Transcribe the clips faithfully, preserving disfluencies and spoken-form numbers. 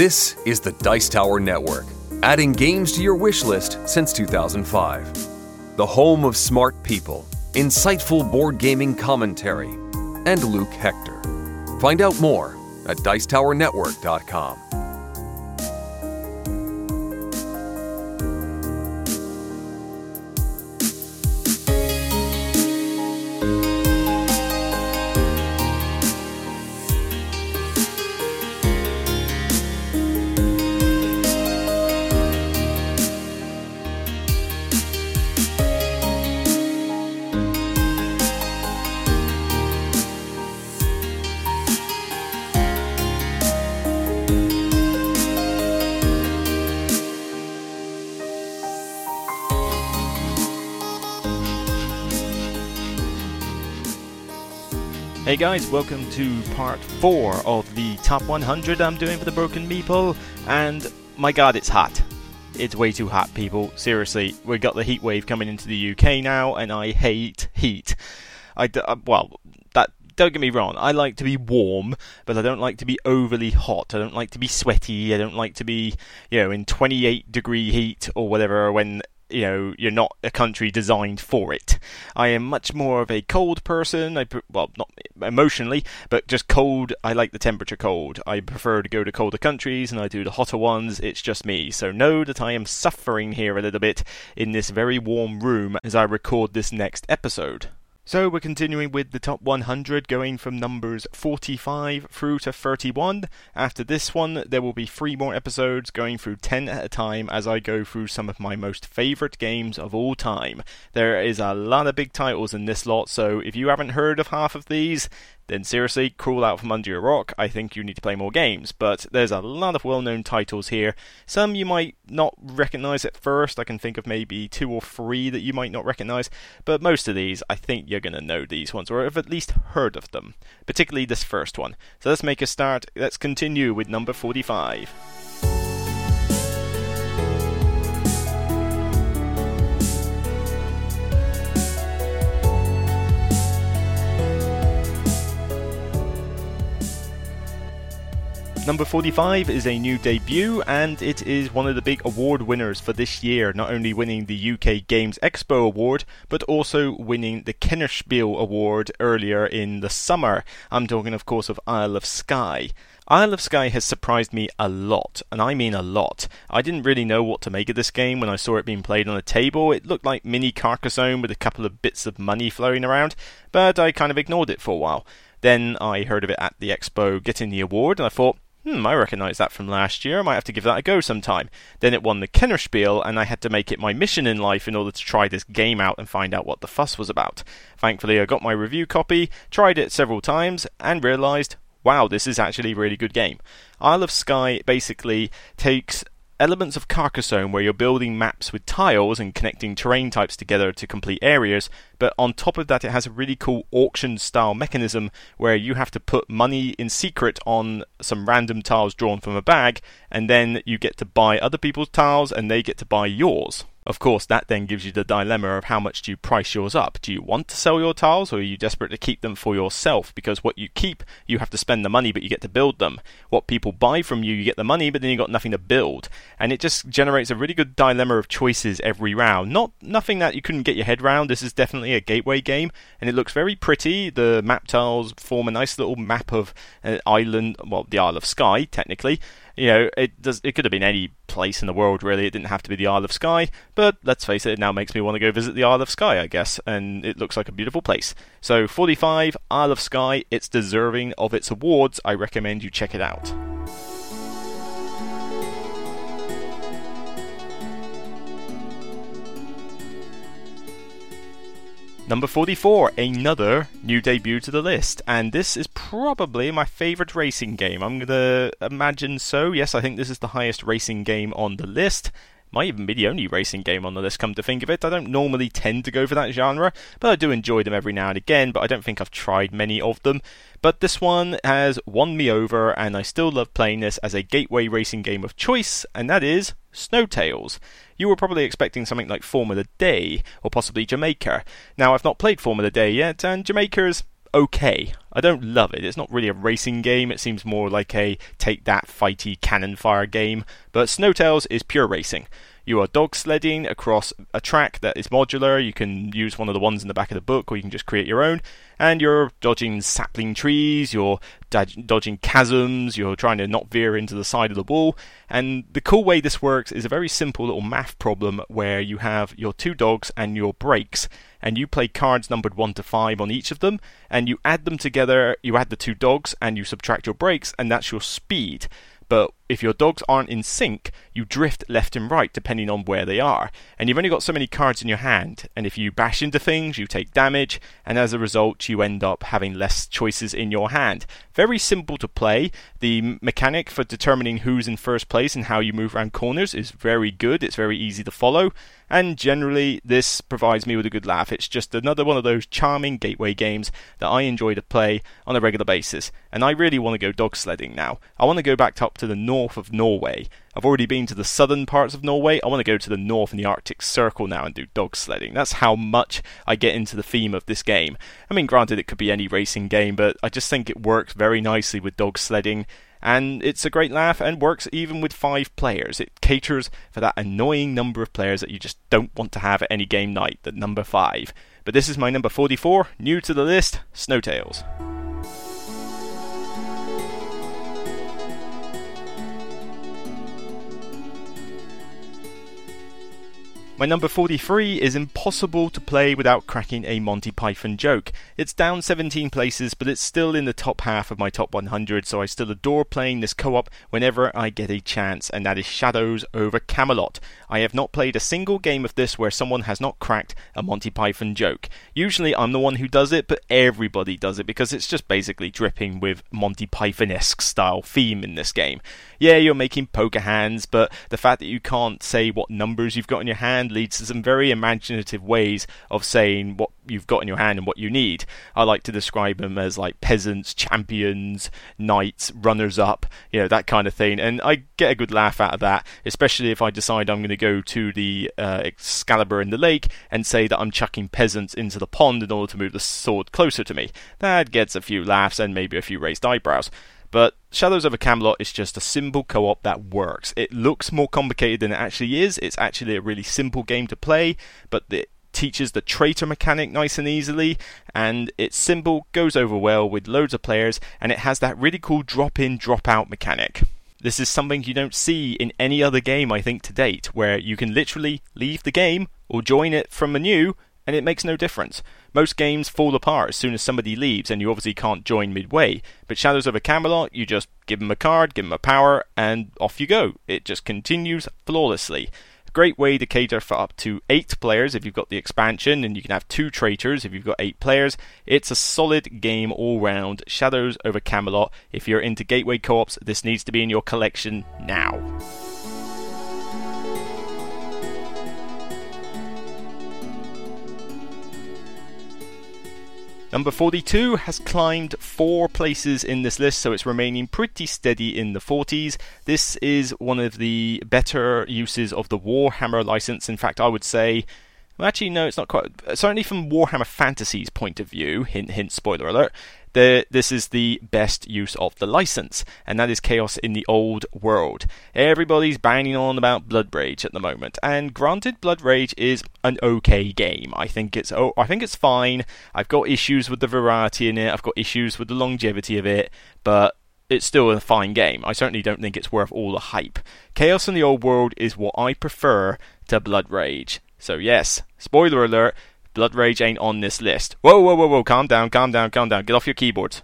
This is the Dice Tower Network, adding games to your wish list since two thousand five. The home of smart people, insightful board gaming commentary, and Luke Hector. Find out more at Dice Tower Network dot com. Hey guys, welcome to part four of the Top one hundred I'm doing for the Broken Meeple, and my god, it's hot. It's way too hot, people. Seriously, we've got the heat wave coming into the U K now, and I hate heat. I, d- I well, that don't get me wrong, I like to be warm, but I don't like to be overly hot. I don't like to be sweaty. I don't like to be, you know, in twenty-eight degree heat or whatever when, you know, you're not a country designed for it. I am much more of a cold person. I well, not emotionally, but just cold. I like the temperature cold. I prefer to go to colder countries, and I do the hotter ones. It's just me. So know that I am suffering here a little bit in this very warm room as I record this next episode. So we're continuing with the top one hundred, going from numbers forty-five through to thirty-one. After this one, there will be three more episodes going through ten at a time as I go through some of my most favourite games of all time. There is a lot of big titles in this lot, so if you haven't heard of half of these, then seriously, crawl out from under your rock. I think you need to play more games. But there's a lot of well-known titles here. Some you might not recognise at first. I can think of maybe two or three that you might not recognise. But most of these, I think you're going to know these ones, or have at least heard of them. Particularly this first one. So let's make a start. Let's continue with number forty-five. Number forty-five is a new debut, and it is one of the big award winners for this year, not only winning the U K Games Expo Award, but also winning the Kennerspiel Award earlier in the summer. I'm talking, of course, of Isle of Skye. Isle of Skye has surprised me a lot, and I mean a lot. I didn't really know what to make of this game when I saw it being played on a table. It looked like mini Carcassonne with a couple of bits of money flowing around, but I kind of ignored it for a while. Then I heard of it at the Expo getting the award, and I thought, Hmm, I recognise that from last year. I might have to give that a go sometime. Then it won the Kennerspiel, and I had to make it my mission in life in order to try this game out and find out what the fuss was about. Thankfully, I got my review copy, tried it several times, and realised, wow, this is actually a really good game. Isle of Skye basically takes elements of Carcassonne, where you're building maps with tiles and connecting terrain types together to complete areas, but on top of that it has a really cool auction-style mechanism where you have to put money in secret on some random tiles drawn from a bag, and then you get to buy other people's tiles and they get to buy yours. Of course, that then gives you the dilemma of how much do you price yours up? Do you want to sell your tiles, or are you desperate to keep them for yourself? Because what you keep, you have to spend the money, but you get to build them. What people buy from you, you get the money, but then you got nothing to build. And it just generates a really good dilemma of choices every round. Not nothing that you couldn't get your head round. This is definitely a gateway game, and it looks very pretty. The map tiles form a nice little map of an island, well, the Isle of Skye, technically. You know, it does. It could have been any place in the world, really. It didn't have to be the Isle of Skye, but let's face it, it now makes me want to go visit the Isle of Skye, I guess, and it looks like a beautiful place. So, forty-five, Isle of Skye, it's deserving of its awards. I recommend you check it out. Number forty-four, another new debut to the list, and this is probably my favourite racing game. I'm going to imagine so. Yes, I think this is the highest racing game on the list. Might even be the only racing game on the list, come to think of it. I don't normally tend to go for that genre, but I do enjoy them every now and again, but I don't think I've tried many of them. But this one has won me over, and I still love playing this as a gateway racing game of choice, and that is Snow Tails. You were probably expecting something like Formula D, or possibly Jamaica. Now, I've not played Formula D yet, and Jamaica's okay. I don't love it. It's not really a racing game. It seems more like a take-that fighty cannon fire game. But Snow Tails is pure racing. You are dog sledding across a track that is modular. You can use one of the ones in the back of the book, or you can just create your own. And you're dodging sapling trees, you're dodging chasms, you're trying to not veer into the side of the wall. And the cool way this works is a very simple little math problem where you have your two dogs and your brakes, and you play cards numbered one to five on each of them, and you add them together, you add the two dogs, and you subtract your brakes, and that's your speed. But if your dogs aren't in sync, you drift left and right depending on where they are. And you've only got so many cards in your hand, and if you bash into things, you take damage, and as a result, you end up having less choices in your hand. Very simple to play. The mechanic for determining who's in first place and how you move around corners is very good. It's very easy to follow. And generally, this provides me with a good laugh. It's just another one of those charming gateway games that I enjoy to play on a regular basis. And I really want to go dog sledding now. I want to go back up to the north. north of Norway. I've already been to the southern parts of Norway. I want to go to the north in the Arctic Circle now and do dog sledding. That's how much I get into the theme of this game. I mean, granted, it could be any racing game, but I just think it works very nicely with dog sledding, and it's a great laugh and works even with five players. It caters for that annoying number of players that you just don't want to have at any game night, the number five. But this is my number forty-four, new to the list, Snow Tails. My number forty-three is impossible to play without cracking a Monty Python joke. It's down seventeen places, but it's still in the top half of my top one hundred, so I still adore playing this co-op whenever I get a chance, and that is Shadows over Camelot. I have not played a single game of this where someone has not cracked a Monty Python joke. Usually I'm the one who does it, but everybody does it, because it's just basically dripping with Monty Python-esque style theme in this game. Yeah, you're making poker hands, but the fact that you can't say what numbers you've got in your hand leads to some very imaginative ways of saying what you've got in your hand and what you need. I like to describe them as like peasants, champions, knights, runners-up, you know, that kind of thing. And I get a good laugh out of that, especially if I decide I'm going to go to the uh, Excalibur in the lake and say that I'm chucking peasants into the pond in order to move the sword closer to me. That gets a few laughs and maybe a few raised eyebrows. But Shadows over Camelot is just a simple co-op that works. It looks more complicated than it actually is. It's actually a really simple game to play, but it teaches the traitor mechanic nice and easily, and it's simple, goes over well with loads of players, and it has that really cool drop-in, drop-out mechanic. This is something you don't see in any other game, I think, to date, where you can literally leave the game or join it from anew, and it makes no difference. Most games fall apart as soon as somebody leaves, and you obviously can't join midway. But Shadows over Camelot, you just give them a card, give them a power, and off you go. It just continues flawlessly. Great way to cater for up to eight players if you've got the expansion, and you can have two traitors if you've got eight players. It's a solid game all round. Shadows over Camelot. If you're into gateway co-ops, this needs to be in your collection now. Number forty-two has climbed four places in this list, so it's remaining pretty steady in the forties. This is one of the better uses of the Warhammer license. In fact, I would say... Well, actually, no, it's not quite... Certainly from Warhammer Fantasy's point of view, hint, hint, spoiler alert, the, this is the best use of the license, and that is Chaos in the Old World. Everybody's banging on about Blood Rage at the moment, and granted, Blood Rage is an okay game. I think it's oh, I think it's fine. I've got issues with the variety in it. I've got issues with the longevity of it, but it's still a fine game. I certainly don't think it's worth all the hype. Chaos in the Old World is what I prefer to Blood Rage. So yes, spoiler alert. Blood Rage ain't on this list. Whoa, whoa, whoa, whoa, calm down, calm down, calm down. Get off your keyboards.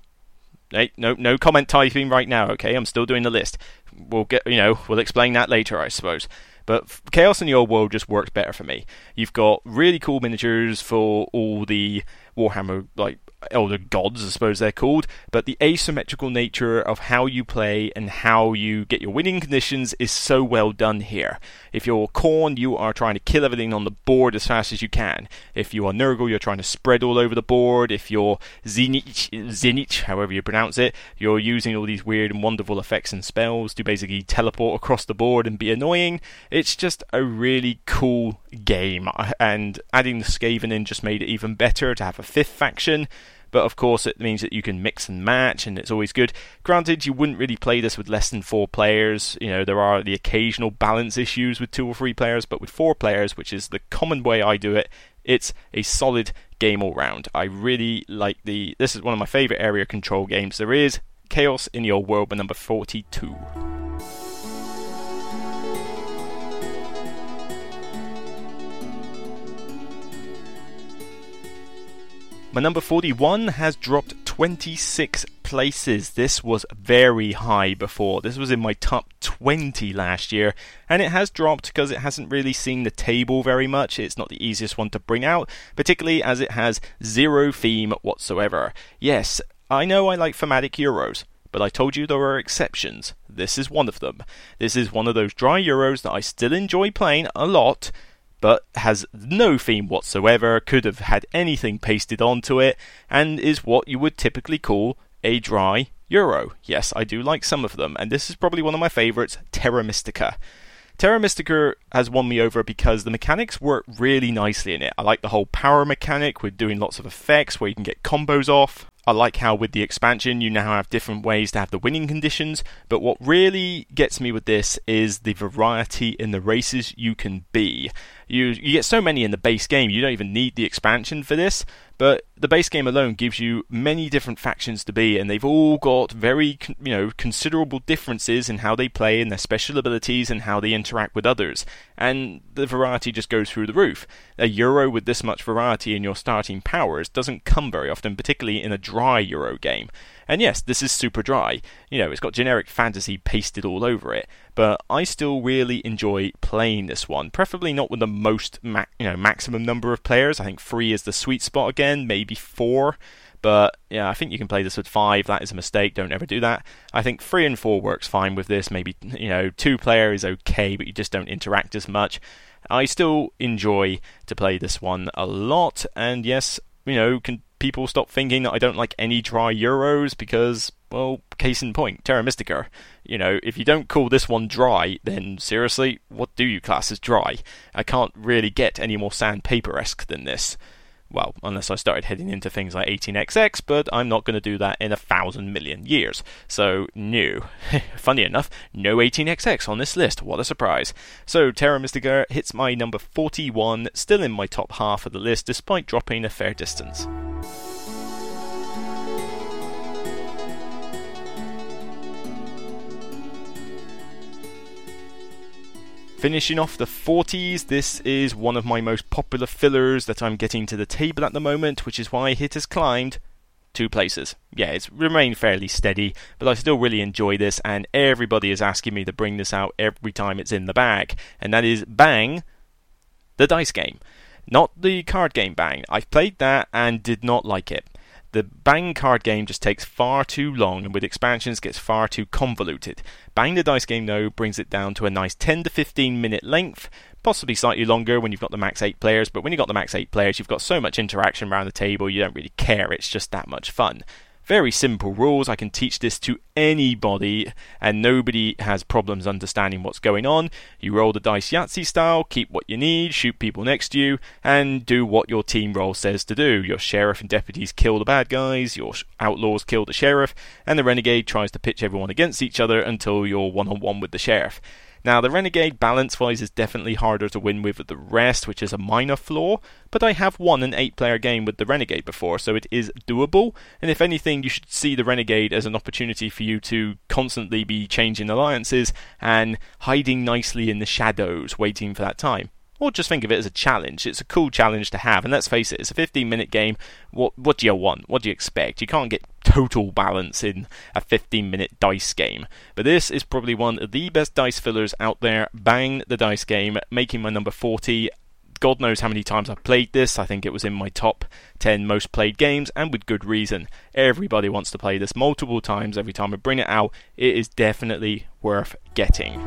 Hey, no no comment typing right now, okay? I'm still doing the list. We'll get, you know, we'll explain that later, I suppose. But Chaos in the Old World just works better for me. You've got really cool miniatures for all the Warhammer, like, Elder Gods, I suppose they're called, but the asymmetrical nature of how you play and how you get your winning conditions is so well done here. If you're Khorne, you are trying to kill everything on the board as fast as you can. If you are Nurgle, you're trying to spread all over the board. If you're Zinich, Zinich, however you pronounce it, you're using all these weird and wonderful effects and spells to basically teleport across the board and be annoying. It's just a really cool game, and adding the Skaven in just made it even better to have a fifth faction. but of course it means that you can mix and match, and it's always good. Granted, you wouldn't really play this with less than four players. You know, there are the occasional balance issues with two or three players, but with four players, which is the common way I do it, it's a solid game all round. I really like the... This is one of my favourite area control games there is. Chaos in the Old World, but number forty-two. My number forty-one has dropped twenty-six places. This was very high before. This was in my top twenty last year, and it has dropped because it hasn't really seen the table very much. It's not the easiest one to bring out, particularly as it has zero theme whatsoever. Yes, I know I like thematic Euros, but I told you there are exceptions. This is one of them. This is one of those dry Euros that I still enjoy playing a lot, but has no theme whatsoever, could have had anything pasted onto it, and is what you would typically call a dry Euro. Yes, I do like some of them, and this is probably one of my favourites, Terra Mystica. Terra Mystica has won me over because the mechanics work really nicely in it. I like the whole power mechanic with doing lots of effects where you can get combos off. I like how with the expansion you now have different ways to have the winning conditions, but what really gets me with this is the variety in the races you can be. You you get so many in the base game, you don't even need the expansion for this, but the base game alone gives you many different factions to be, and they've all got very, you know, considerable differences in how they play and their special abilities and how they interact with others, and the variety just goes through the roof. A Euro with this much variety in your starting powers doesn't come very often, particularly in a dry Euro game. And yes, this is super dry. You know, it's got generic fantasy pasted all over it, but I still really enjoy playing this one. Preferably not with the most, ma- you know, maximum number of players. I think three is the sweet spot again, maybe four. But yeah, I think you can play this with five. That is a mistake. Don't ever do that. I think three and four works fine with this. Maybe, you know, two player is okay, but you just don't interact as much. I still enjoy to play this one a lot, and yes, you know, can. People stop thinking that I don't like any dry Euros because, well, case in point, Terra Mystica. You know, if you don't call this one dry, then seriously, what do you class as dry? I can't really get any more sandpaper-esque than this. Well, unless I started heading into things like eighteen X X, but I'm not going to do that in a thousand million years. So, no. Funny enough, no eighteen X X on this list. What a surprise. So, Terra Mystica hits my number forty-one, still in my top half of the list, despite dropping a fair distance. Finishing off the forties, this is one of my most popular fillers that I'm getting to the table at the moment, which is why it has climbed two places. Yeah, it's remained fairly steady, but I still really enjoy this, and everybody is asking me to bring this out every time it's in the bag, and that is Bang, the dice game. Not the card game Bang. I've played that and did not like it. The Bang card game just takes far too long, and with expansions gets far too convoluted. Bang the Dice game, though, brings it down to a nice ten to fifteen minute length, possibly slightly longer when you've got the max eight players, but when you've got the max eight players, you've got so much interaction around the table, you don't really care, it's just that much fun. Very simple rules, I can teach this to anybody, and nobody has problems understanding what's going on. You roll the dice Yahtzee style, keep what you need, shoot people next to you, and do what your team roll says to do. Your sheriff and deputies kill the bad guys, your outlaws kill the sheriff, and the renegade tries to pitch everyone against each other until you're one-on-one with the sheriff. Now, the Renegade balance-wise is definitely harder to win with the rest, which is a minor flaw, but I have won an eight-player game with the Renegade before, so it is doable, and if anything, you should see the Renegade as an opportunity for you to constantly be changing alliances and hiding nicely in the shadows, waiting for that time. Or just think of it as a challenge. It's a cool challenge to have, and let's face it, it's a fifteen-minute game. What, what do you want? What do you expect? You can't get total balance in a fifteen-minute dice game. But this is probably one of the best dice fillers out there. Bang the Dice game, making my number forty. God knows how many times I've played this. I think it was in my top ten most played games, and with good reason. Everybody wants to play this multiple times every time I bring it out. It is definitely worth getting.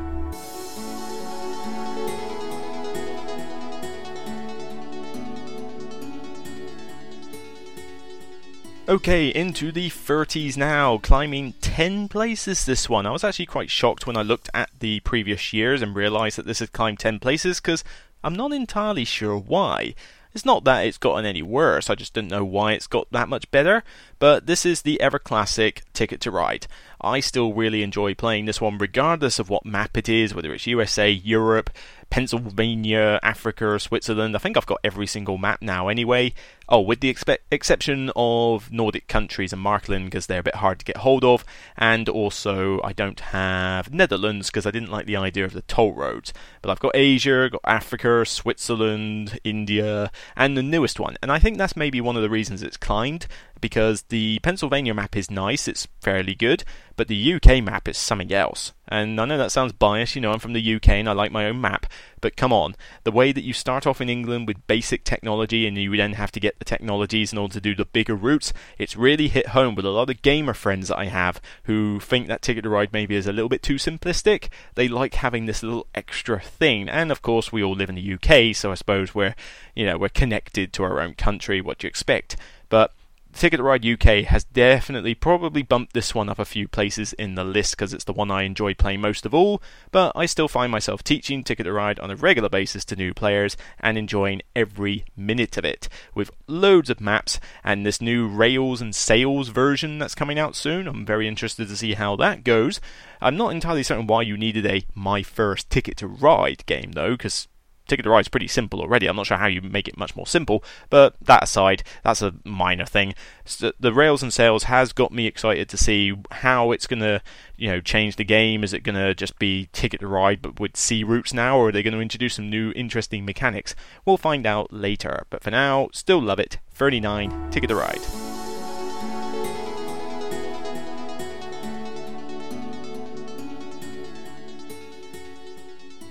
Okay, into the thirties now, climbing ten places this one. I was actually quite shocked when I looked at the previous years and realised that this had climbed ten places, because I'm not entirely sure why. It's not that it's gotten any worse, I just didn't know why it's got that much better, but this is the ever-classic Ticket to Ride. I still really enjoy playing this one regardless of what map it is, whether it's U S A, Europe, Pennsylvania, Africa, Switzerland. I think I've got every single map now anyway. Oh, with the expe- exception of Nordic countries and Markland, because they're a bit hard to get hold of, and also I don't have Netherlands, because I didn't like the idea of the toll roads. But I've got Asia, got Africa, Switzerland, India, and the newest one. And I think that's maybe one of the reasons it's climbed, because the Pennsylvania map is nice, it's fairly good, but the U K map is something else. And I know that sounds biased, you know, I'm from the U K and I like my own map, but come on, the way that you start off in England with basic technology and you then have to get the technologies in order to do the bigger routes, it's really hit home with a lot of gamer friends that I have who think that Ticket to Ride maybe is a little bit too simplistic. They like having this little extra thing, and of course we all live in the U K, so I suppose we're, you know, we're connected to our own country, what do you expect? But Ticket to Ride U K has definitely probably bumped this one up a few places in the list because it's the one I enjoy playing most of all, but I still find myself teaching Ticket to Ride on a regular basis to new players and enjoying every minute of it, with loads of maps and this new Rails and Sails version that's coming out soon. I'm very interested to see how that goes. I'm not entirely certain why you needed a My First Ticket to Ride game though, because Ticket to Ride is pretty simple already. I'm not sure how you make it much more simple, but that aside, that's a minor thing. So the Rails and Sails has got me excited to see how it's going to, you know, change the game. Is it going to just be Ticket to Ride but with sea routes now, or are they going to introduce some new interesting mechanics? We'll find out later, but for now, still love it. thirty-nine, Ticket to Ride.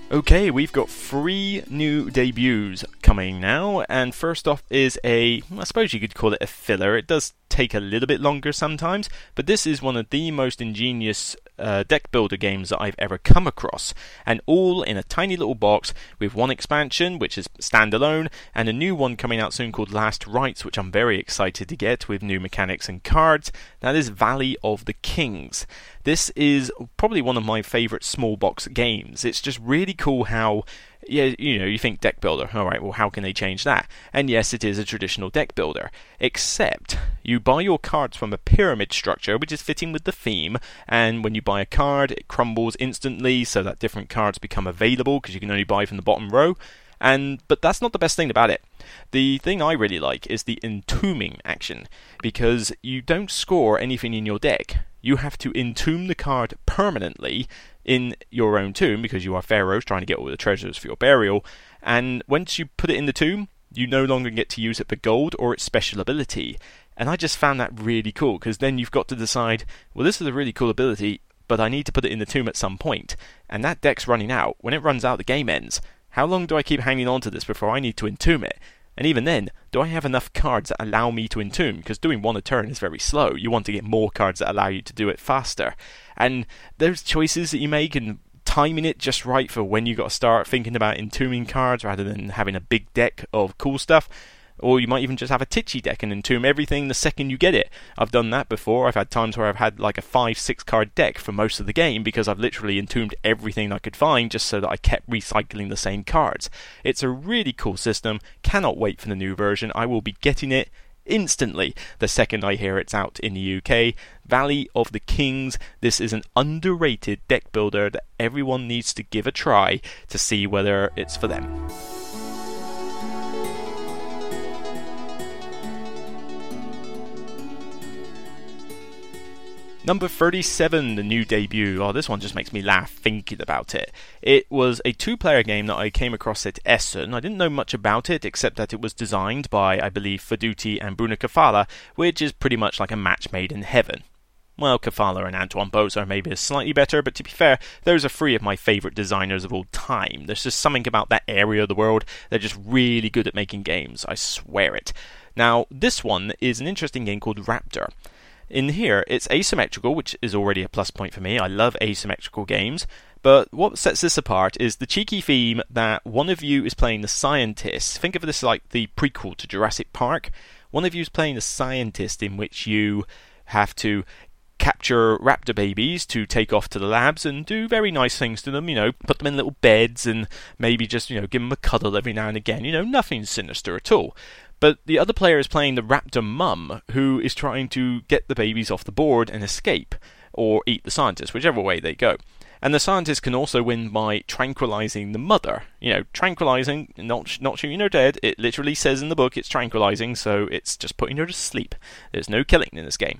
Okay, we've got three new debuts coming now, and first off is a, I suppose you could call it a filler. It does take a little bit longer sometimes, but this is one of the most ingenious uh, deck builder games that I've ever come across, and all in a tiny little box with one expansion, which is standalone, and a new one coming out soon called Last Rites, which I'm very excited to get with new mechanics and cards. That is Valley of the Kings. This is probably one of my favourite small box games. It's just really cool how, yeah, you know, you think deck builder, alright, well how can they change that? And yes, it is a traditional deck builder, except you buy your cards from a pyramid structure, which is fitting with the theme, and when you buy a card, it crumbles instantly so that different cards become available because you can only buy from the bottom row. And but that's not the best thing about it. The thing I really like is the entombing action, because you don't score anything in your deck. You have to entomb the card permanently in your own tomb, because you are pharaohs trying to get all the treasures for your burial, and once you put it in the tomb, you no longer get to use it for gold or its special ability. And I just found that really cool, because then you've got to decide, well, this is a really cool ability, but I need to put it in the tomb at some point, and that deck's running out. When it runs out, the game ends. How long do I keep hanging on to this before I need to entomb it? And even then, do I have enough cards that allow me to entomb? Because doing one a turn is very slow. You want to get more cards that allow you to do it faster. And there's choices that you make and timing it just right for when you got to start thinking about entombing cards rather than having a big deck of cool stuff. Or you might even just have a titchy deck and entomb everything the second you get it. I've done that before. I've had times where I've had like a five six card deck for most of the game because I've literally entombed everything I could find just so that I kept recycling the same cards. It's a really cool system. Cannot wait for the new version. I will be getting it instantly the second I hear it's out in the U K. Valley of the Kings. This is an underrated deck builder that everyone needs to give a try to see whether it's for them. Number thirty-seven, the new debut. Oh, this one just makes me laugh thinking about it. It was a two-player game that I came across at Essen. I didn't know much about it, except that it was designed by, I believe, Fiduti and Bruno Cafala, which is pretty much like a match made in heaven. Well, Cafala and Antoine Boza are maybe slightly better, but to be fair, those are three of my favourite designers of all time. There's just something about that area of the world. They're just really good at making games, I swear it. Now, this one is an interesting game called Raptor. In here, it's asymmetrical, which is already a plus point for me. I love asymmetrical games. But what sets this apart is the cheeky theme that one of you is playing the scientist. Think of this like the prequel to Jurassic Park. One of you is playing the scientist in which you have to capture raptor babies to take off to the labs and do very nice things to them, you know, put them in little beds and maybe just, you know, give them a cuddle every now and again, you know, nothing sinister at all. But the other player is playing the raptor mum, who is trying to get the babies off the board and escape, or eat the scientists, whichever way they go. And the scientist can also win by tranquilizing the mother. You know, tranquilizing, not not shooting her dead. It literally says in the book it's tranquilizing, so it's just putting her to sleep. There's no killing in this game.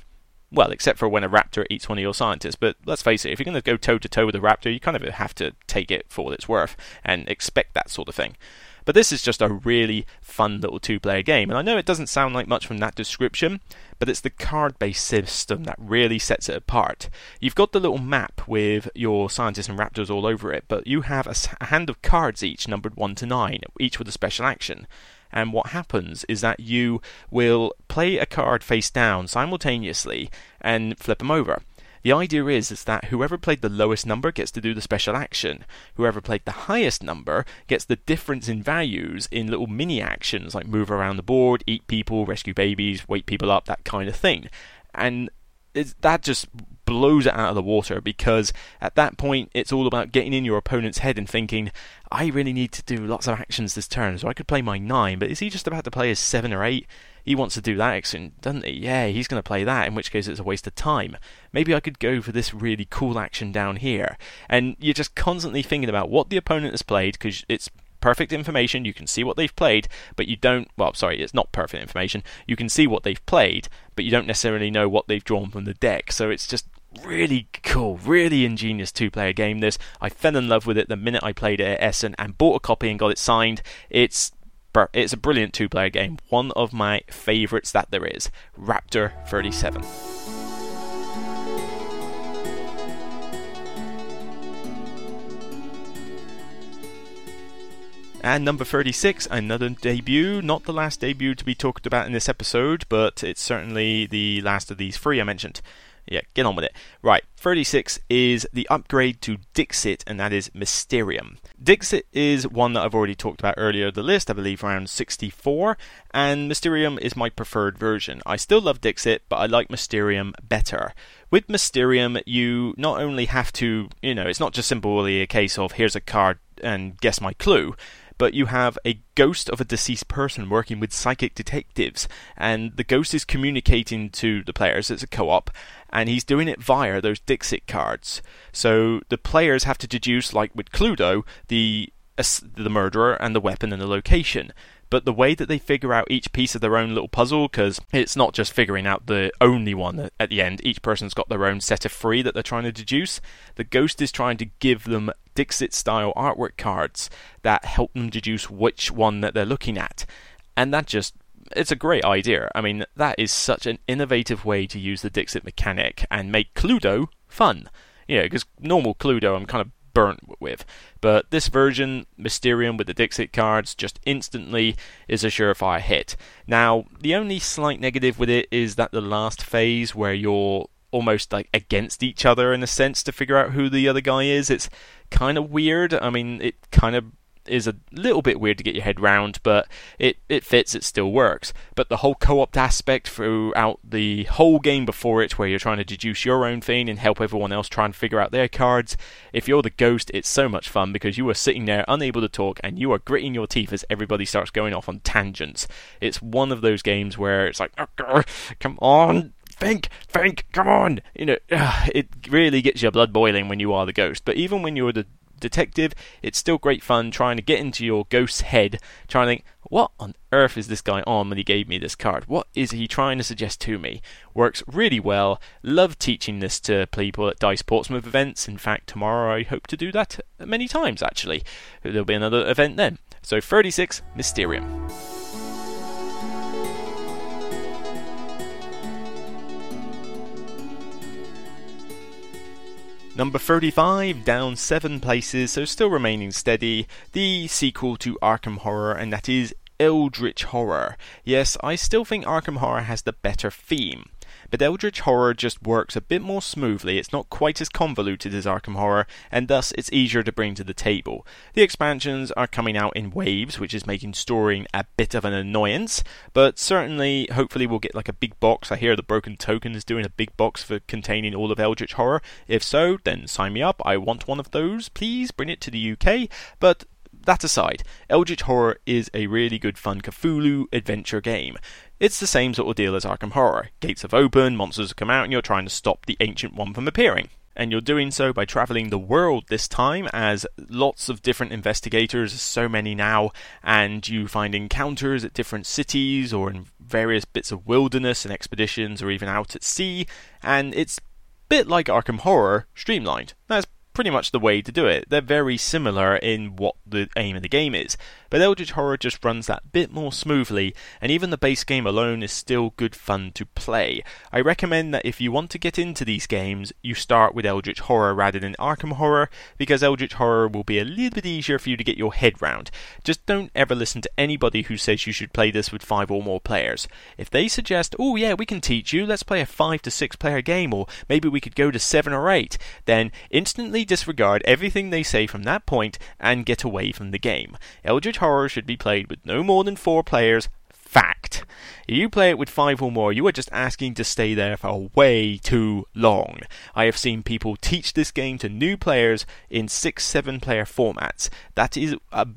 Well, except for when a raptor eats one of your scientists. But let's face it, if you're going to go toe-to-toe with a raptor, you kind of have to take it for what it's worth and expect that sort of thing. But this is just a really fun little two-player game. And I know it doesn't sound like much from that description, but it's the card-based system that really sets it apart. You've got the little map with your scientists and raptors all over it, but you have a hand of cards each, numbered one to nine, each with a special action. And what happens is that you will play a card face down simultaneously and flip them over. The idea is, is that whoever played the lowest number gets to do the special action. Whoever played the highest number gets the difference in values in little mini actions like move around the board, eat people, rescue babies, wake people up, that kind of thing. And it's, that just blows it out of the water, because at that point it's all about getting in your opponent's head and thinking, I really need to do lots of actions this turn, so I could play my nine, but is he just about to play his seven or eight? He wants to do that action, doesn't he? Yeah, he's going to play that, in which case it's a waste of time. Maybe I could go for this really cool action down here. And you're just constantly thinking about what the opponent has played, because it's perfect information, you can see what they've played, but you don't, well, sorry, it's not perfect information, you can see what they've played, but you don't necessarily know what they've drawn from the deck, so it's just really cool, really ingenious two-player game, this. I fell in love with it the minute I played it at Essen and bought a copy and got it signed. It's it's a brilliant two-player game, one of my favourites that there is, Raptor thirty-seven. And number thirty-six, another debut, not the last debut to be talked about in this episode, but it's certainly the last of these three I mentioned. Yeah, get on with it. Right, thirty-six is the upgrade to Dixit, and that is Mysterium. Dixit is one that I've already talked about earlier in the list, I believe around sixty-four, and Mysterium is my preferred version. I still love Dixit, but I like Mysterium better. With Mysterium, you not only have to, you know, it's not just simply a case of here's a card and guess my clue, but you have a ghost of a deceased person working with psychic detectives, and the ghost is communicating to the players, it's a co-op, and he's doing it via those Dixit cards. So the players have to deduce, like with Cluedo, the uh, the murderer and the weapon and the location. But the way that they figure out each piece of their own little puzzle, because it's not just figuring out the only one at the end, each person's got their own set of three that they're trying to deduce, the ghost is trying to give them Dixit-style artwork cards that help them deduce which one that they're looking at. And that just, it's a great idea. I mean, that is such an innovative way to use the Dixit mechanic and make Cluedo fun. You know, because normal Cluedo I'm kind of burnt with, but this version, Mysterium with the Dixit cards, just instantly is a surefire hit. Now, the only slight negative with it is that the last phase, where you're almost like against each other in a sense to figure out who the other guy is, it's kind of weird. I mean, it kind of is a little bit weird to get your head round, but it, it fits, it still works. But the whole co-op aspect throughout the whole game before it, where you're trying to deduce your own thing and help everyone else try and figure out their cards, if you're the ghost, it's so much fun, because you are sitting there unable to talk and you are gritting your teeth as everybody starts going off on tangents. It's one of those games where it's like, oh, come on, think, think, come on! You know, it really gets your blood boiling when you are the ghost. But even when you're the detective, it's still great fun trying to get into your ghost's head, trying to think, what on earth is this guy on when he gave me this card? What is he trying to suggest to me? Works really well. Love teaching this to people at Dice Portsmouth events. In fact, tomorrow I hope to do that many times, actually. There'll be another event then. So thirty-six, Mysterium. Number thirty-five, down seven places, so still remaining steady, the sequel to Arkham Horror, and that is Eldritch Horror. Yes, I still think Arkham Horror has the better theme. But Eldritch Horror just works a bit more smoothly, it's not quite as convoluted as Arkham Horror, and thus it's easier to bring to the table. The expansions are coming out in waves, which is making storing a bit of an annoyance, but certainly, hopefully we'll get like a big box. I hear the Broken Token is doing a big box for containing all of Eldritch Horror. If so, then sign me up, I want one of those, please bring it to the U K, but... that aside, Eldritch Horror is a really good fun Cthulhu adventure game. It's the same sort of deal as Arkham Horror. Gates have opened, monsters have come out, and you're trying to stop the Ancient One from appearing. And you're doing so by travelling the world this time, as lots of different investigators, so many now, and you find encounters at different cities or in various bits of wilderness and expeditions or even out at sea, and it's a bit like Arkham Horror, streamlined. That's pretty much the way to do it. They're very similar in what the aim of the game is, but Eldritch Horror just runs that bit more smoothly, and even the base game alone is still good fun to play. I recommend that if you want to get into these games, you start with Eldritch Horror rather than Arkham Horror, because Eldritch Horror will be a little bit easier for you to get your head round. Just don't ever listen to anybody who says you should play this with five or more players. If they suggest, oh yeah, we can teach you, let's play a five to six player game, or maybe we could go to seven or eight, then instantly disregard everything they say from that point and get away from the game. Eldritch Horror should be played with no more than four players. Fact. If you play it with five or more, you are just asking to stay there for way too long. I have seen people teach this game to new players in six, seven player formats. That is a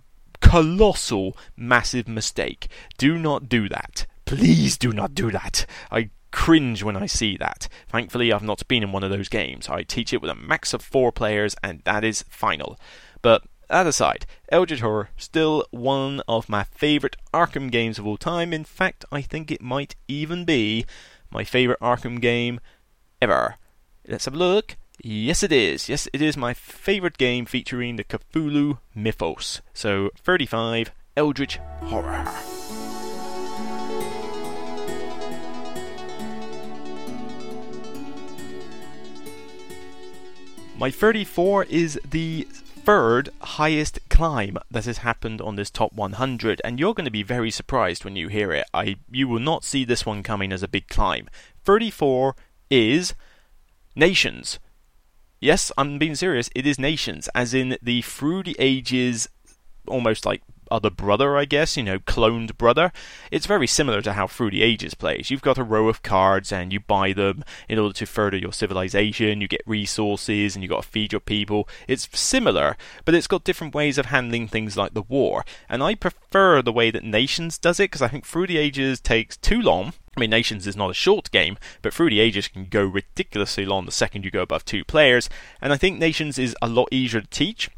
colossal, massive mistake. Do not do that. Please do not do that. I cringe when I see that. Thankfully, I've not been in one of those games. I teach it with a max of four players, and that is final. But that aside, Eldritch Horror, still one of my favourite Arkham games of all time. In fact, I think it might even be my favourite Arkham game ever. Let's have a look. Yes, it is. Yes, it is my favourite game featuring the Cthulhu mythos. So, thirty-five, Eldritch Horror. My thirty-four is the third highest climb that has happened on this top one hundred, and you're going to be very surprised when you hear it. I, you will not see this one coming as a big climb. thirty-four is Nations. Yes, I'm being serious, it is Nations, as in the Through the Ages, almost like other brother, I guess, you know, cloned brother. It's very similar to how Through the Ages plays. You've got a row of cards and you buy them in order to further your civilization, you get resources and you got to feed your people. It's similar, but it's got different ways of handling things like the war. And I prefer the way that Nations does it, because I think Through the Ages takes too long. I mean, Nations is not a short game, but Through the Ages can go ridiculously long the second you go above two players. And I think Nations is a lot easier to teach.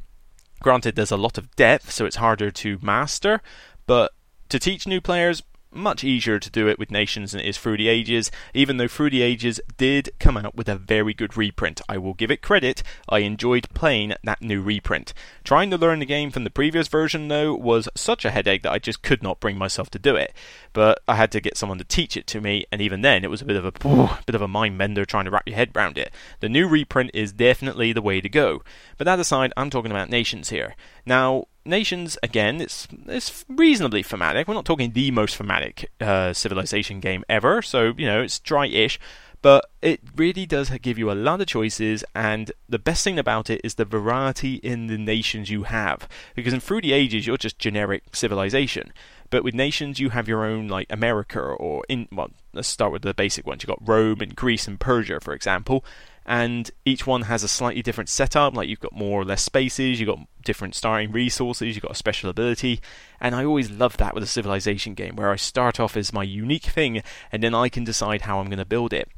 Granted, there's a lot of depth, so it's harder to master, but to teach new players, much easier to do it with Nations than it is Through the Ages, even though Through the Ages did come out with a very good reprint. I will give it credit, I enjoyed playing that new reprint. Trying to learn the game from the previous version, though, was such a headache that I just could not bring myself to do it. But I had to get someone to teach it to me, and even then it was a bit of a, oh, bit of a mind bender trying to wrap your head around it. The new reprint is definitely the way to go. But that aside, I'm talking about Nations here. Now, Nations, again, it's it's reasonably thematic. We're not talking the most thematic uh, civilization game ever, so, you know, it's dry-ish, but it really does give you a lot of choices, and the best thing about it is the variety in the nations you have, because in Through the Ages, you're just generic civilization, but with Nations, you have your own, like, America, or, in well, let's start with the basic ones. You've got Rome and Greece and Persia, for example, and each one has a slightly different setup, like you've got more or less spaces, you've got different starting resources, you've got a special ability, and I always love that with a civilization game, where I start off as my unique thing, and then I can decide how I'm going to build it.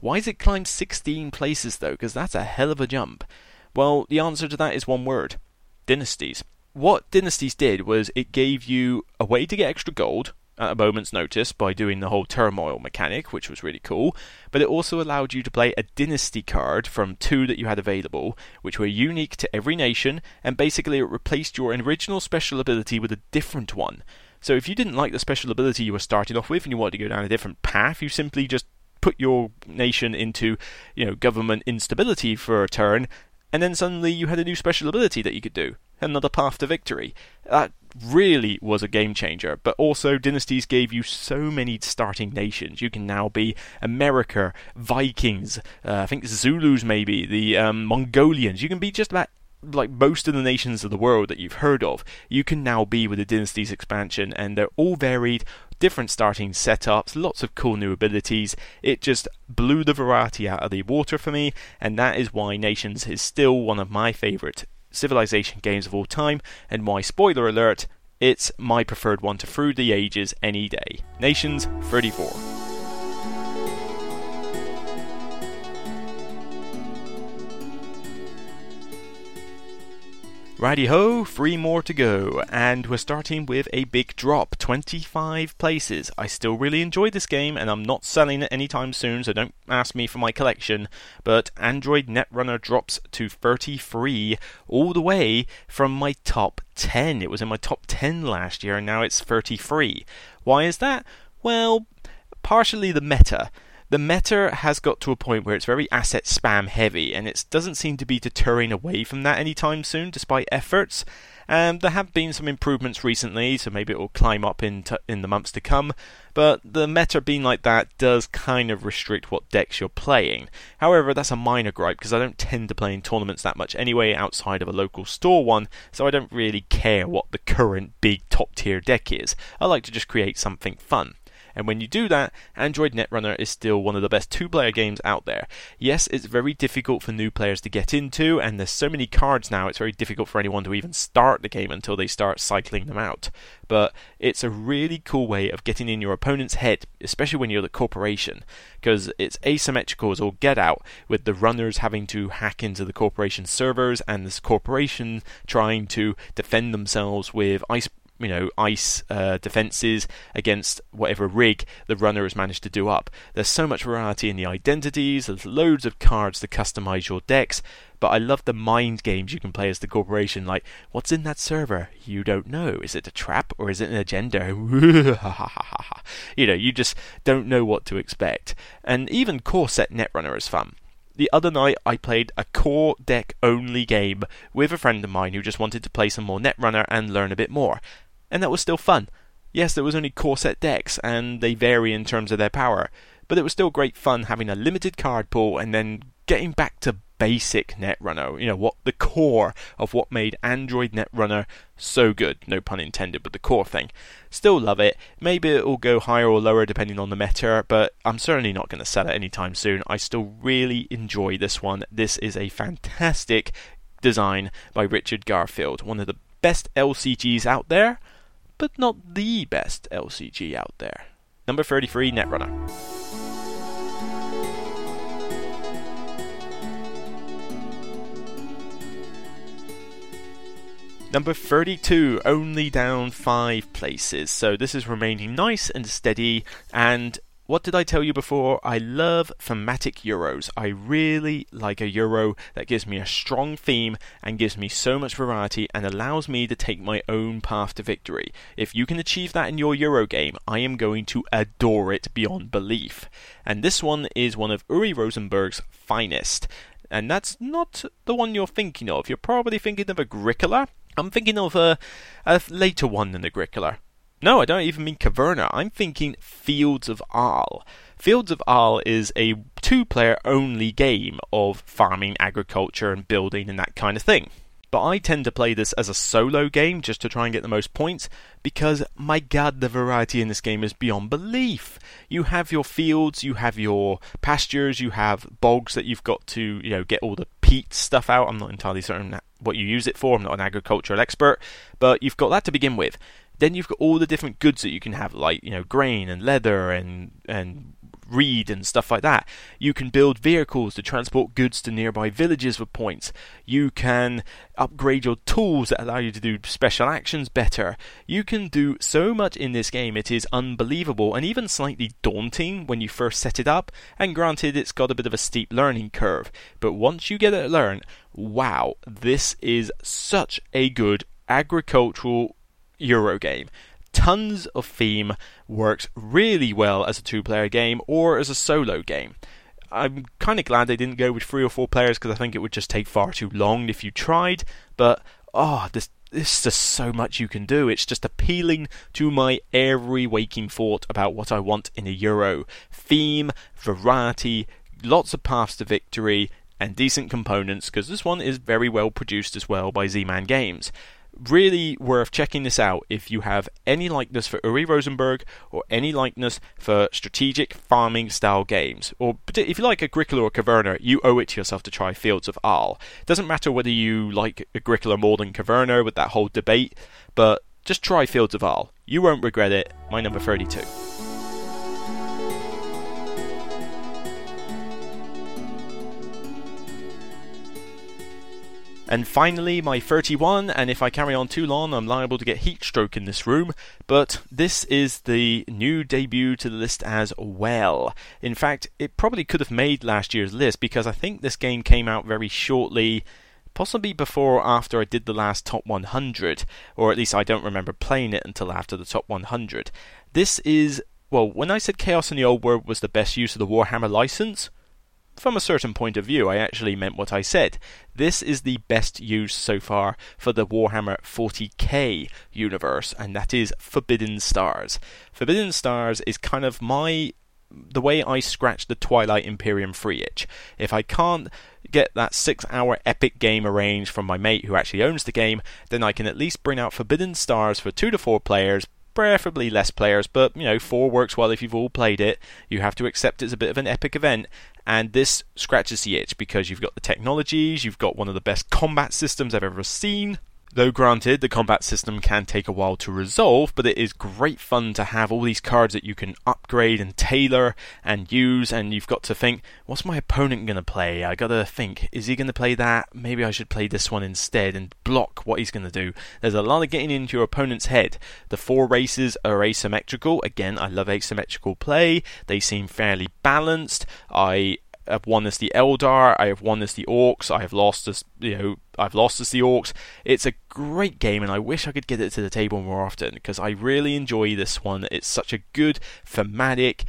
Why has it climbed sixteen places, though? Because that's a hell of a jump. Well, the answer to that is one word. Dynasties. What Dynasties did was it gave you a way to get extra gold, at a moment's notice, by doing the whole turmoil mechanic, which was really cool, but it also allowed you to play a dynasty card from two that you had available, which were unique to every nation, and basically it replaced your original special ability with a different one. So if you didn't like the special ability you were starting off with and you wanted to go down a different path, you simply just put your nation into, you know, government instability for a turn, and then suddenly you had a new special ability that you could do, another path to victory. That really was a game changer. But also, Dynasties gave you so many starting nations. You can now be America, Vikings, uh, I think Zulus maybe, the um, Mongolians. You can be just about like most of the nations of the world that you've heard of. You can now be with the Dynasties expansion, and they're all varied, different starting setups, lots of cool new abilities. It just blew the variety out of the water for me, and that is why Nations is still one of my favourite civilization games of all time, and why, spoiler alert, it's my preferred one to Through the Ages any day. Nations thirty-four. Righty ho, three more to go, and we're starting with a big drop, twenty-five places. I still really enjoyed this game, and I'm not selling it anytime soon, so don't ask me for my collection, but Android Netrunner drops to thirty-three, all the way from my top ten. It was in my top ten last year, and now it's thirty-three. Why is that? Well, partially the meta. The meta has got to a point where it's very asset spam heavy, and it doesn't seem to be deterring away from that anytime soon, despite efforts. Um, there have been some improvements recently, so maybe it will climb up in t- in the months to come, but the meta being like that does kind of restrict what decks you're playing. However, that's a minor gripe, because I don't tend to play in tournaments that much anyway, outside of a local store one, so I don't really care what the current big top tier deck is. I like to just create something fun. And when you do that, Android Netrunner is still one of the best two-player games out there. Yes, it's very difficult for new players to get into, and there's so many cards now, it's very difficult for anyone to even start the game until they start cycling them out. But it's a really cool way of getting in your opponent's head, especially when you're the corporation, because it's asymmetrical as all get out, with the runners having to hack into the corporation servers, and this corporation trying to defend themselves with ice... you know, ice uh, defences against whatever rig the runner has managed to do up. There's so much variety in the identities, there's loads of cards to customise your decks, but I love the mind games you can play as the corporation, like, what's in that server? You don't know. Is it a trap or is it an agenda? You know, you just don't know what to expect. And even core set Netrunner is fun. The other night I played a core deck only game with a friend of mine who just wanted to play some more Netrunner and learn a bit more. And that was still fun. Yes, there was only core set decks, and they vary in terms of their power, but it was still great fun having a limited card pool and then getting back to basic Netrunner, you know, what the core of what made Android Netrunner so good, no pun intended with the core thing. Still love it. Maybe it will go higher or lower depending on the meta, but I'm certainly not going to sell it anytime soon. I still really enjoy this one. This is a fantastic design by Richard Garfield, one of the best L C Gs out there, but not the best L C G out there. Number thirty-three, Netrunner. Number thirty-two, only down five places, so this is remaining nice and steady. And what did I tell you before? I love thematic Euros. I really like a Euro that gives me a strong theme and gives me so much variety and allows me to take my own path to victory. If you can achieve that in your Euro game, I am going to adore it beyond belief. And this one is one of Uri Rosenberg's finest. And that's not the one you're thinking of. You're probably thinking of Agricola. I'm thinking of a, a later one than Agricola. No, I don't even mean Caverna. I'm thinking Fields of Arle. Fields of Arle is a two-player only game of farming, agriculture and building and that kind of thing. But I tend to play this as a solo game just to try and get the most points, because my god, the variety in this game is beyond belief. You have your fields, you have your pastures, you have bogs that you've got to, you know, get all the peat stuff out. I'm not entirely certain what you use it for, I'm not an agricultural expert, but you've got that to begin with. Then you've got all the different goods that you can have, like, you know, grain and leather and and reed and stuff like that. You can build vehicles to transport goods to nearby villages with points. You can upgrade your tools that allow you to do special actions better. You can do so much in this game, it is unbelievable and even slightly daunting when you first set it up, and granted it's got a bit of a steep learning curve, but once you get it learned, wow, this is such a good agricultural Euro game. Tons of theme, works really well as a two-player game or as a solo game. I'm kind of glad they didn't go with three or four players, because I think it would just take far too long if you tried, but oh, this there's just so much you can do. It's just appealing to my every waking thought about what I want in a Euro. Theme, variety, lots of paths to victory, and decent components, because this one is very well produced as well by Z-Man Games. Really worth checking this out if you have any likeness for Uri Rosenberg or any likeness for strategic farming style games, or if you like Agricola or Caverna, you owe it to yourself to try Fields of Arle. It doesn't matter whether you like Agricola more than Caverna with that whole debate, but just try Fields of Arle. You won't regret it. My number thirty-two. And finally, my thirty-one, and if I carry on too long, I'm liable to get heat stroke in this room, but this is the new debut to the list as well. In fact, it probably could have made last year's list, because I think this game came out very shortly, possibly before or after I did the last Top one hundred, or at least I don't remember playing it until after the Top one hundred. This is, well, when I said Chaos in the Old World was the best use of the Warhammer license, from a certain point of view, I actually meant what I said. This is the best use so far for the Warhammer forty K universe, and that is Forbidden Stars. Forbidden Stars is kind of my... the way I scratch the Twilight Imperium free itch. If I can't get that six-hour epic game arranged from my mate who actually owns the game, then I can at least bring out Forbidden Stars for two to four players, preferably less players, but, you know, four works well if you've all played it. You have to accept it's a bit of an epic event, and this scratches the itch because you've got the technologies, you've got one of the best combat systems I've ever seen. Though granted, the combat system can take a while to resolve, but it is great fun to have all these cards that you can upgrade and tailor and use, and you've got to think, what's my opponent going to play? I got to think, is he going to play that? Maybe I should play this one instead and block what he's going to do. There's a lot of getting into your opponent's head. The four races are asymmetrical. Again, I love asymmetrical play. They seem fairly balanced. I... I've won as the Eldar, I have won as the Orcs, I have lost as, you know, I've lost as the Orcs. It's a great game, and I wish I could get it to the table more often, because I really enjoy this one. It's such a good, thematic,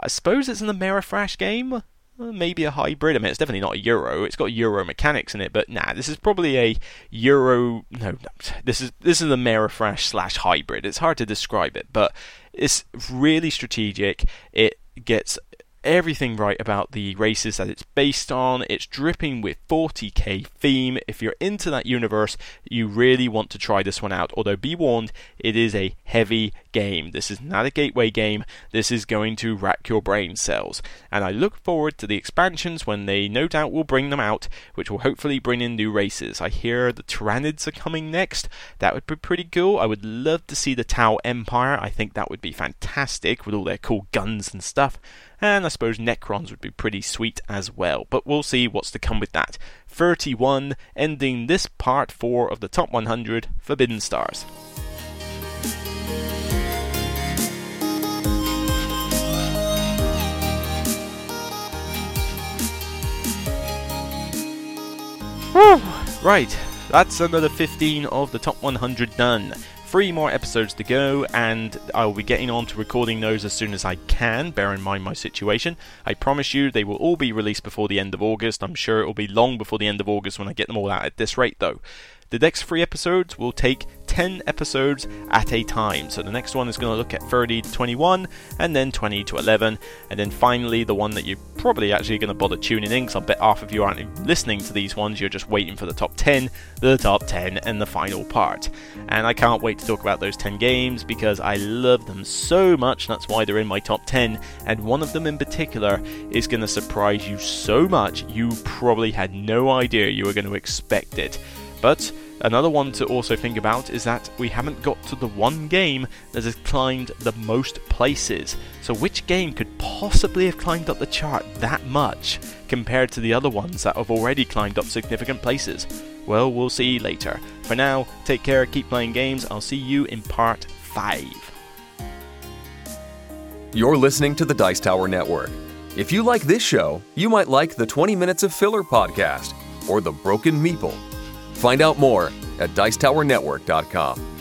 I suppose it's an Amerithrash game? Maybe a hybrid. I mean, it's definitely not a Euro. It's got Euro mechanics in it, but nah, this is probably a Euro... No, no this is this is an Amerithrash slash hybrid. It's hard to describe it, but it's really strategic. It gets everything right about the races that it's based on. It's dripping with forty K theme. If you're into that universe, you really want to try this one out. Although be warned, it is a heavy game. This is not a gateway game. This is going to rack your brain cells. And I look forward to the expansions when they no doubt will bring them out, which will hopefully bring in new races. I hear the Tyranids are coming next. That would be pretty cool. I would love to see the Tau Empire. I think that would be fantastic with all their cool guns and stuff. And I suppose Necrons would be pretty sweet as well, but we'll see what's to come with that. thirty-one, ending this part four of the Top one hundred, Forbidden Stars. Woo! Right, that's another fifteen of the Top one hundred done. Three more episodes to go, and I'll be getting on to recording those as soon as I can. Bear in mind my situation. I promise you they will all be released before the end of August. I'm sure it will be long before the end of August when I get them all out at this rate, though. The next three episodes will take ten episodes at a time. So the next one is going to look at thirty to twenty-one, and then twenty to eleven, and then finally the one that you're probably actually going to bother tuning in, because I'll bet half of you aren't listening to these ones, you're just waiting for the top ten, the top ten, and the final part. And I can't wait to talk about those ten games, because I love them so much, that's why they're in my top ten, and one of them in particular is going to surprise you so much, you probably had no idea you were going to expect it. But another one to also think about is that we haven't got to the one game that has climbed the most places. So which game could possibly have climbed up the chart that much compared to the other ones that have already climbed up significant places? Well, we'll see later. For now, take care, keep playing games. I'll see you in part five. You're listening to the Dice Tower Network. If you like this show, you might like the twenty Minutes of Filler podcast or the Broken Meeple. Find out more at dice tower network dot com.